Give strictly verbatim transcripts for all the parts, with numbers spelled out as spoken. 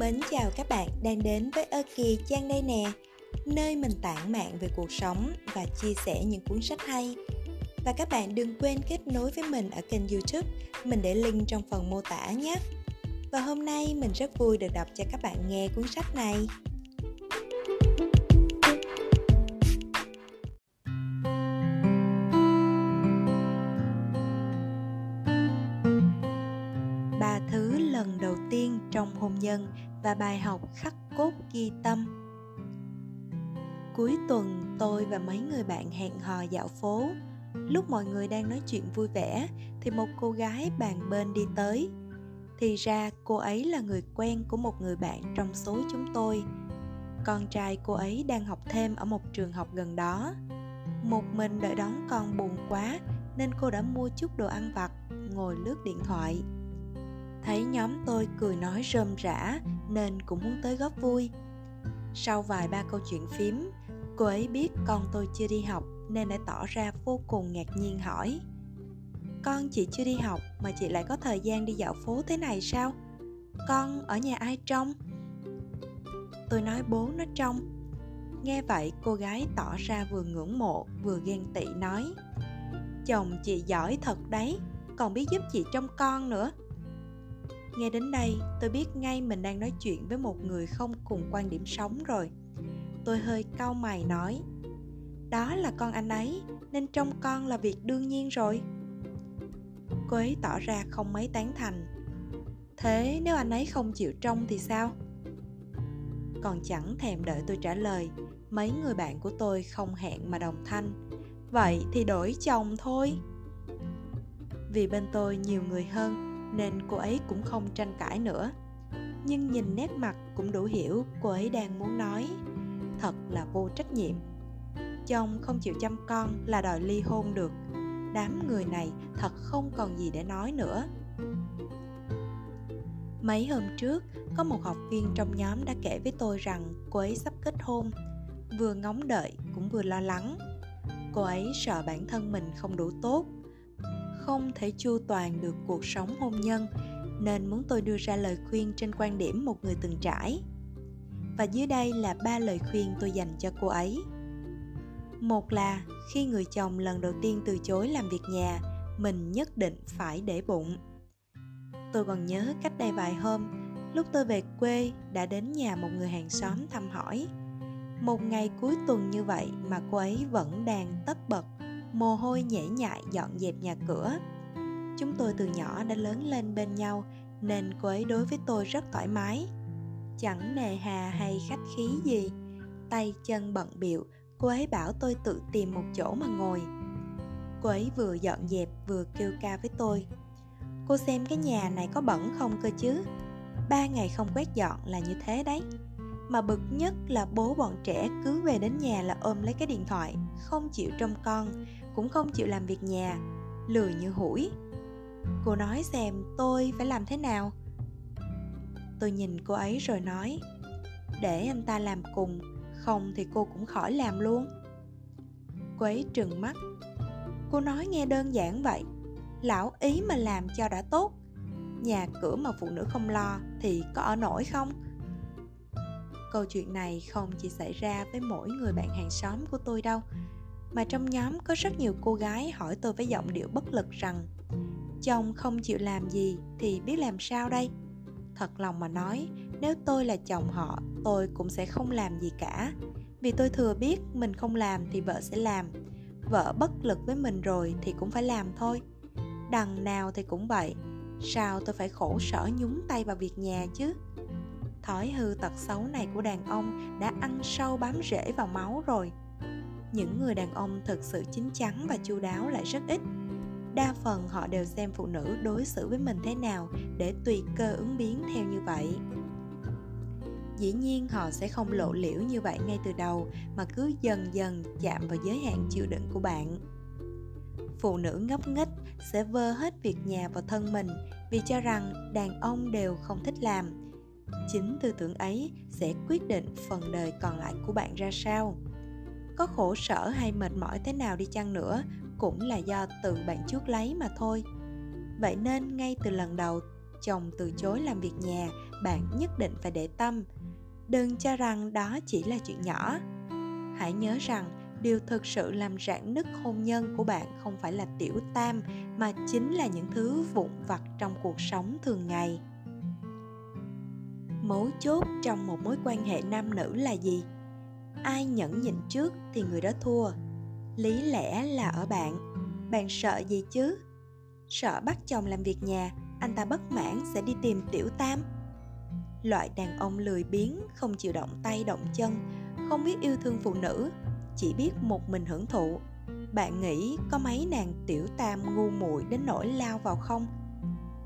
Thân mến chào các bạn đang đến với Ơ kìa! Chang đây nè, nơi mình tản mạn về cuộc sống và chia sẻ những cuốn sách hay. Và các bạn đừng quên kết nối với mình ở kênh YouTube, mình để link trong phần mô tả nhé. Và hôm nay mình rất vui được đọc cho các bạn nghe cuốn sách này. Ba thứ lần đầu tiên trong hôn nhân và bài học khắc cốt ghi tâm. Cuối tuần tôi và mấy người bạn hẹn hò dạo phố. Lúc mọi người đang nói chuyện vui vẻ thì một cô gái bàn bên đi tới. Thì ra cô ấy là người quen của một người bạn trong số chúng tôi. Con trai cô ấy đang học thêm ở một trường học gần đó. Một mình đợi đón con buồn quá nên cô đã mua chút đồ ăn vặt, ngồi lướt điện thoại. Thấy nhóm tôi cười nói rơm rã nên cũng muốn tới góp vui. Sau vài ba câu chuyện phím, cô ấy biết con tôi chưa đi học nên đã tỏ ra vô cùng ngạc nhiên hỏi: "Con chị chưa đi học mà chị lại có thời gian đi dạo phố thế này sao? Con ở nhà ai trông?" Tôi nói bố nó trông. Nghe vậy cô gái tỏ ra vừa ngưỡng mộ vừa ghen tị nói: "Chồng chị giỏi thật đấy, còn biết giúp chị trông con nữa." Nghe đến đây, tôi biết ngay mình đang nói chuyện với một người không cùng quan điểm sống rồi. Tôi hơi cau mày nói: "Đó là con anh ấy, nên trông con là việc đương nhiên rồi." Cô ấy tỏ ra không mấy tán thành. "Thế nếu anh ấy không chịu trông thì sao?" Còn chẳng thèm đợi tôi trả lời, mấy người bạn của tôi không hẹn mà đồng thanh: "Vậy thì đổi chồng thôi." Vì bên tôi nhiều người hơn nên cô ấy cũng không tranh cãi nữa. Nhưng nhìn nét mặt cũng đủ hiểu cô ấy đang muốn nói: "Thật là vô trách nhiệm. Chồng không chịu chăm con là đòi ly hôn được. Đám người này thật không còn gì để nói nữa." Mấy hôm trước, có một học viên trong nhóm đã kể với tôi rằng cô ấy sắp kết hôn. Vừa ngóng đợi cũng vừa lo lắng. Cô ấy sợ bản thân mình không đủ tốt, không thể chu toàn được cuộc sống hôn nhân, nên muốn tôi đưa ra lời khuyên trên quan điểm một người từng trải. Và dưới đây là ba lời khuyên tôi dành cho cô ấy. Một là khi người chồng lần đầu tiên từ chối làm việc nhà, mình nhất định phải để bụng. Tôi còn nhớ cách đây vài hôm, lúc tôi về quê đã đến nhà một người hàng xóm thăm hỏi. Một ngày cuối tuần như vậy mà cô ấy vẫn đang tất bật, mồ hôi nhễ nhại dọn dẹp nhà cửa. Chúng tôi từ nhỏ đã lớn lên bên nhau nên cô ấy đối với tôi rất thoải mái, chẳng nề hà hay khách khí gì. Tay chân bận bịu, cô ấy bảo tôi tự tìm một chỗ mà ngồi. Cô ấy vừa dọn dẹp vừa kêu ca với tôi: "Cô xem cái nhà này có bẩn không cơ chứ? Ba ngày không quét dọn là như thế đấy. Mà bực nhất là bố bọn trẻ cứ về đến nhà là ôm lấy cái điện thoại, không chịu trông con, cũng không chịu làm việc nhà, lười như hủi. Cô nói xem tôi phải làm thế nào?" Tôi nhìn cô ấy rồi nói: "Để anh ta làm cùng, không thì cô cũng khỏi làm luôn." Cô ấy trừng mắt: "Cô nói nghe đơn giản vậy, lão ý mà làm cho đã tốt. Nhà cửa mà phụ nữ không lo thì có ở nổi không?" Câu chuyện này không chỉ xảy ra với mỗi người bạn hàng xóm của tôi đâu, mà trong nhóm có rất nhiều cô gái hỏi tôi với giọng điệu bất lực rằng: "Chồng không chịu làm gì thì biết làm sao đây? Thật lòng mà nói, nếu tôi là chồng họ, tôi cũng sẽ không làm gì cả. Vì tôi thừa biết mình không làm thì vợ sẽ làm. Vợ bất lực với mình rồi thì cũng phải làm thôi. Đằng nào thì cũng vậy, sao tôi phải khổ sở nhúng tay vào việc nhà chứ?" Thói hư tật xấu này của đàn ông đã ăn sâu bám rễ vào máu rồi. Những người đàn ông thực sự chín chắn và chu đáo lại rất ít. Đa phần họ đều xem phụ nữ đối xử với mình thế nào để tùy cơ ứng biến theo như vậy. Dĩ nhiên họ sẽ không lộ liễu như vậy ngay từ đầu, mà cứ dần dần chạm vào giới hạn chịu đựng của bạn. Phụ nữ ngốc nghếch sẽ vơ hết việc nhà vào thân mình vì cho rằng đàn ông đều không thích làm. Chính tư tưởng ấy sẽ quyết định phần đời còn lại của bạn ra sao. Có khổ sở hay mệt mỏi thế nào đi chăng nữa cũng là do tự bạn chuốc lấy mà thôi. Vậy nên ngay từ lần đầu chồng từ chối làm việc nhà, bạn nhất định phải để tâm. Đừng cho rằng đó chỉ là chuyện nhỏ. Hãy nhớ rằng điều thực sự làm rạn nứt hôn nhân của bạn không phải là tiểu tam, mà chính là những thứ vụn vặt trong cuộc sống thường ngày. Mấu chốt trong một mối quan hệ nam nữ là gì? Ai nhẫn nhịn trước thì người đó thua. Lý lẽ là ở bạn. Bạn sợ gì chứ? Sợ bắt chồng làm việc nhà, anh ta bất mãn sẽ đi tìm tiểu tam. Loại đàn ông lười biếng, không chịu động tay động chân, không biết yêu thương phụ nữ, chỉ biết một mình hưởng thụ. Bạn nghĩ có mấy nàng tiểu tam ngu muội đến nỗi lao vào không?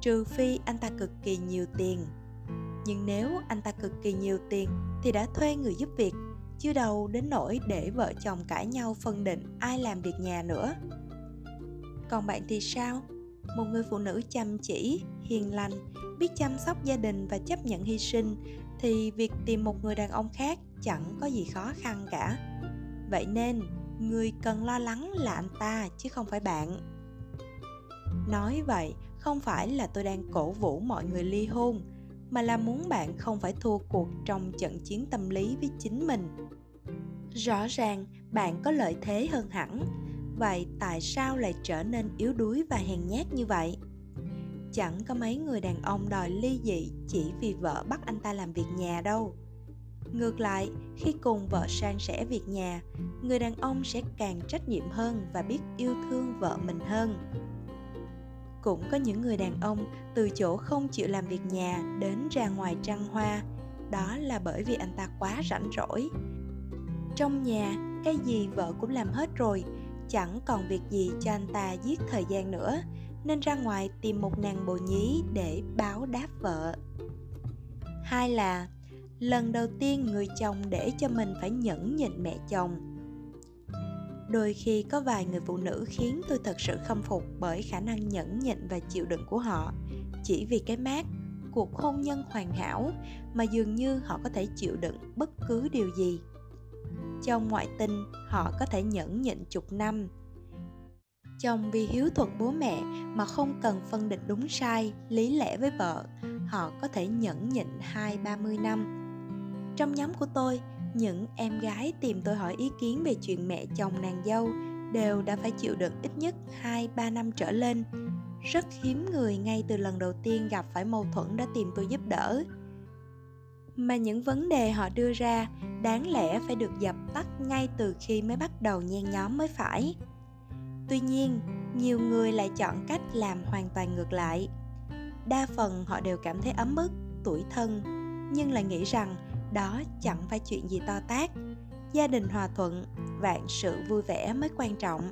Trừ phi anh ta cực kỳ nhiều tiền. Nhưng nếu anh ta cực kỳ nhiều tiền thì đã thuê người giúp việc, chứ đâu đến nỗi để vợ chồng cãi nhau phân định ai làm việc nhà nữa. Còn bạn thì sao? Một người phụ nữ chăm chỉ, hiền lành, biết chăm sóc gia đình và chấp nhận hy sinh thì việc tìm một người đàn ông khác chẳng có gì khó khăn cả. Vậy nên, người cần lo lắng là anh ta chứ không phải bạn. Nói vậy không phải là tôi đang cổ vũ mọi người ly hôn, mà là muốn bạn không phải thua cuộc trong trận chiến tâm lý với chính mình. Rõ ràng bạn có lợi thế hơn hẳn, vậy tại sao lại trở nên yếu đuối và hèn nhát như vậy? Chẳng có mấy người đàn ông đòi ly dị chỉ vì vợ bắt anh ta làm việc nhà đâu. Ngược lại, khi cùng vợ san sẻ việc nhà, người đàn ông sẽ càng trách nhiệm hơn và biết yêu thương vợ mình hơn. Cũng có những người đàn ông từ chỗ không chịu làm việc nhà đến ra ngoài trăng hoa. Đó là bởi vì anh ta quá rảnh rỗi. Trong nhà, cái gì vợ cũng làm hết rồi, chẳng còn việc gì cho anh ta giết thời gian nữa, nên ra ngoài tìm một nàng bồ nhí để báo đáp vợ. Hai là, lần đầu tiên người chồng để cho mình phải nhẫn nhịn mẹ chồng. Đôi khi có vài người phụ nữ khiến tôi thật sự khâm phục bởi khả năng nhẫn nhịn và chịu đựng của họ, chỉ vì cái mác cuộc hôn nhân hoàn hảo mà dường như họ có thể chịu đựng bất cứ điều gì. Trong ngoại tình, họ có thể nhẫn nhịn chục năm. Chồng vì hiếu thuận bố mẹ mà không cần phân định đúng sai, lý lẽ với vợ, họ có thể nhẫn nhịn hai ba mươi năm. Trong nhóm của tôi, những em gái tìm tôi hỏi ý kiến về chuyện mẹ chồng nàng dâu đều đã phải chịu đựng ít nhất hai ba năm trở lên. Rất hiếm người ngay từ lần đầu tiên gặp phải mâu thuẫn đã tìm tôi giúp đỡ. Mà những vấn đề họ đưa ra đáng lẽ phải được dập tắt ngay từ khi mới bắt đầu nhen nhóm mới phải. Tuy nhiên, nhiều người lại chọn cách làm hoàn toàn ngược lại. Đa phần họ đều cảm thấy ấm ức, tủi thân, nhưng lại nghĩ rằng đó chẳng phải chuyện gì to tát. Gia đình hòa thuận, vạn sự vui vẻ mới quan trọng.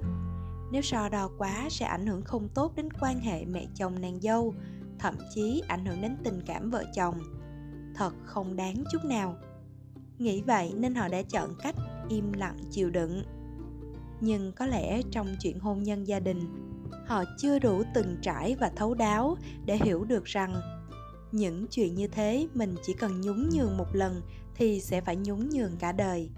Nếu so đo quá sẽ ảnh hưởng không tốt đến quan hệ mẹ chồng nàng dâu, thậm chí ảnh hưởng đến tình cảm vợ chồng. Thật không đáng chút nào. Nghĩ vậy nên họ đã chọn cách im lặng chịu đựng. Nhưng có lẽ trong chuyện hôn nhân gia đình, họ chưa đủ từng trải và thấu đáo để hiểu được rằng những chuyện như thế mình chỉ cần nhún nhường một lần thì sẽ phải nhún nhường cả đời.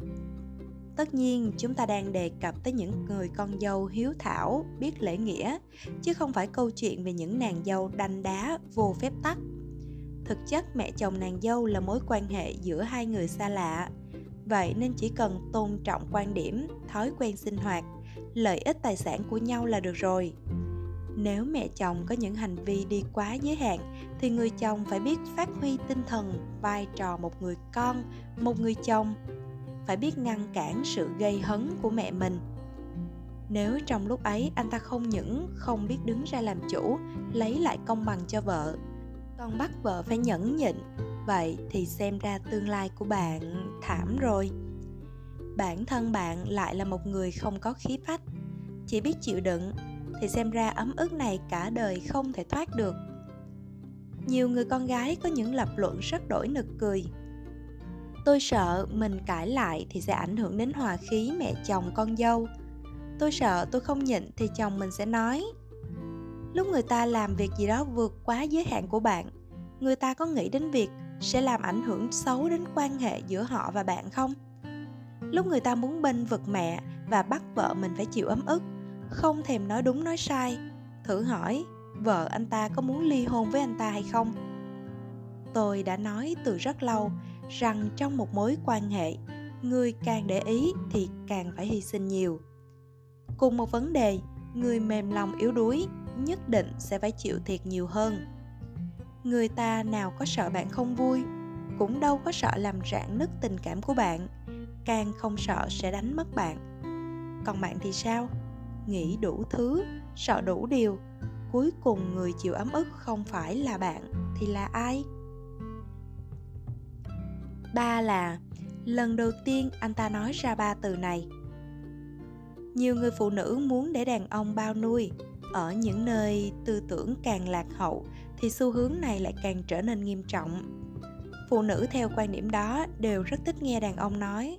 Tất nhiên chúng ta đang đề cập tới những người con dâu hiếu thảo, biết lễ nghĩa, chứ không phải câu chuyện về những nàng dâu đanh đá, vô phép tắc. Thực chất mẹ chồng nàng dâu là mối quan hệ giữa hai người xa lạ. Vậy nên chỉ cần tôn trọng quan điểm, thói quen sinh hoạt, lợi ích tài sản của nhau là được rồi. Nếu mẹ chồng có những hành vi đi quá giới hạn thì người chồng phải biết phát huy tinh thần, vai trò một người con, một người chồng. Phải biết ngăn cản sự gây hấn của mẹ mình. Nếu trong lúc ấy anh ta không những không biết đứng ra làm chủ, lấy lại công bằng cho vợ, còn bắt vợ phải nhẫn nhịn, vậy thì xem ra tương lai của bạn thảm rồi. Bản thân bạn lại là một người không có khí phách, chỉ biết chịu đựng, thì xem ra ấm ức này cả đời không thể thoát được. Nhiều người con gái có những lập luận rất đổi nực cười. Tôi sợ mình cãi lại thì sẽ ảnh hưởng đến hòa khí mẹ chồng con dâu. Tôi sợ tôi không nhịn thì chồng mình sẽ nói. Lúc người ta làm việc gì đó vượt quá giới hạn của bạn, người ta có nghĩ đến việc sẽ làm ảnh hưởng xấu đến quan hệ giữa họ và bạn không? Lúc người ta muốn bênh vực mẹ và bắt vợ mình phải chịu ấm ức, không thèm nói đúng nói sai, thử hỏi vợ anh ta có muốn ly hôn với anh ta hay không. Tôi đã nói từ rất lâu rằng trong một mối quan hệ, người càng để ý thì càng phải hy sinh nhiều. Cùng một vấn đề, người mềm lòng yếu đuối nhất định sẽ phải chịu thiệt nhiều hơn. Người ta nào có sợ bạn không vui, cũng đâu có sợ làm rạn nứt tình cảm của bạn, càng không sợ sẽ đánh mất bạn. Còn bạn thì sao? Nghĩ đủ thứ, sợ đủ điều, cuối cùng người chịu ấm ức không phải là bạn thì là ai? Ba là, lần đầu tiên anh ta nói ra ba từ này. Nhiều người phụ nữ muốn để đàn ông bao nuôi. Ở những nơi tư tưởng càng lạc hậu thì xu hướng này lại càng trở nên nghiêm trọng. Phụ nữ theo quan điểm đó đều rất thích nghe đàn ông nói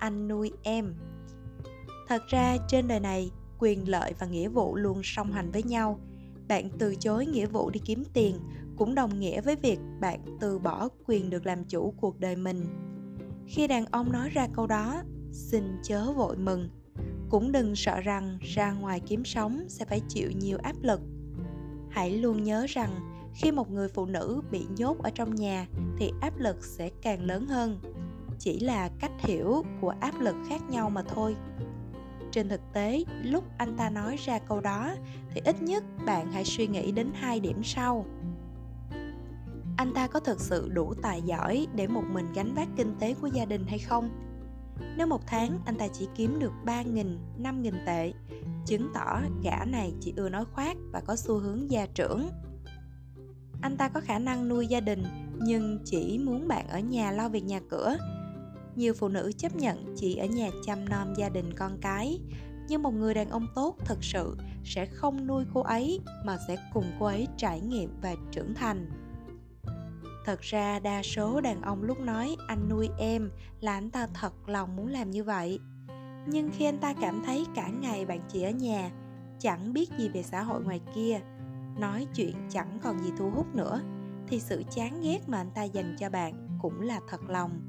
anh nuôi em. Thật ra trên đời này, quyền lợi và nghĩa vụ luôn song hành với nhau. Bạn từ chối nghĩa vụ đi kiếm tiền cũng đồng nghĩa với việc bạn từ bỏ quyền được làm chủ cuộc đời mình. Khi đàn ông nói ra câu đó, xin chớ vội mừng. Cũng đừng sợ rằng ra ngoài kiếm sống sẽ phải chịu nhiều áp lực. Hãy luôn nhớ rằng khi một người phụ nữ bị nhốt ở trong nhà thì áp lực sẽ càng lớn hơn. Chỉ là cách hiểu của áp lực khác nhau mà thôi. Trên thực tế, lúc anh ta nói ra câu đó thì ít nhất bạn hãy suy nghĩ đến hai điểm sau. Anh ta có thực sự đủ tài giỏi để một mình gánh vác kinh tế của gia đình hay không? Nếu một tháng anh ta chỉ kiếm được ba nghìn, năm nghìn tệ, chứng tỏ gã này chỉ ưa nói khoác và có xu hướng gia trưởng. Anh ta có khả năng nuôi gia đình nhưng chỉ muốn bạn ở nhà lo việc nhà cửa. Nhiều phụ nữ chấp nhận chị ở nhà chăm nom gia đình con cái, nhưng một người đàn ông tốt thực sự sẽ không nuôi cô ấy mà sẽ cùng cô ấy trải nghiệm và trưởng thành. Thật ra đa số đàn ông lúc nói anh nuôi em là anh ta thật lòng muốn làm như vậy. Nhưng khi anh ta cảm thấy cả ngày bạn chỉ ở nhà, chẳng biết gì về xã hội ngoài kia, nói chuyện chẳng còn gì thu hút nữa, thì sự chán ghét mà anh ta dành cho bạn cũng là thật lòng.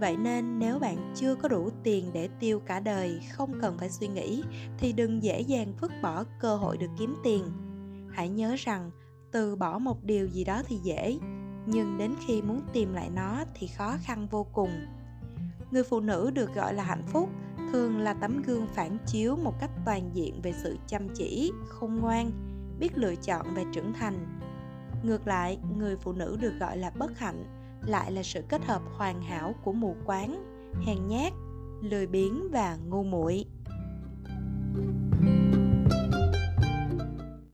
Vậy nên nếu bạn chưa có đủ tiền để tiêu cả đời, không cần phải suy nghĩ, thì đừng dễ dàng vứt bỏ cơ hội được kiếm tiền. Hãy nhớ rằng từ bỏ một điều gì đó thì dễ, nhưng đến khi muốn tìm lại nó thì khó khăn vô cùng. Người phụ nữ được gọi là hạnh phúc thường là tấm gương phản chiếu một cách toàn diện về sự chăm chỉ, khôn ngoan, biết lựa chọn và trưởng thành. Ngược lại, người phụ nữ được gọi là bất hạnh lại là sự kết hợp hoàn hảo của mù quáng, hèn nhát, lười biếng và ngu muội.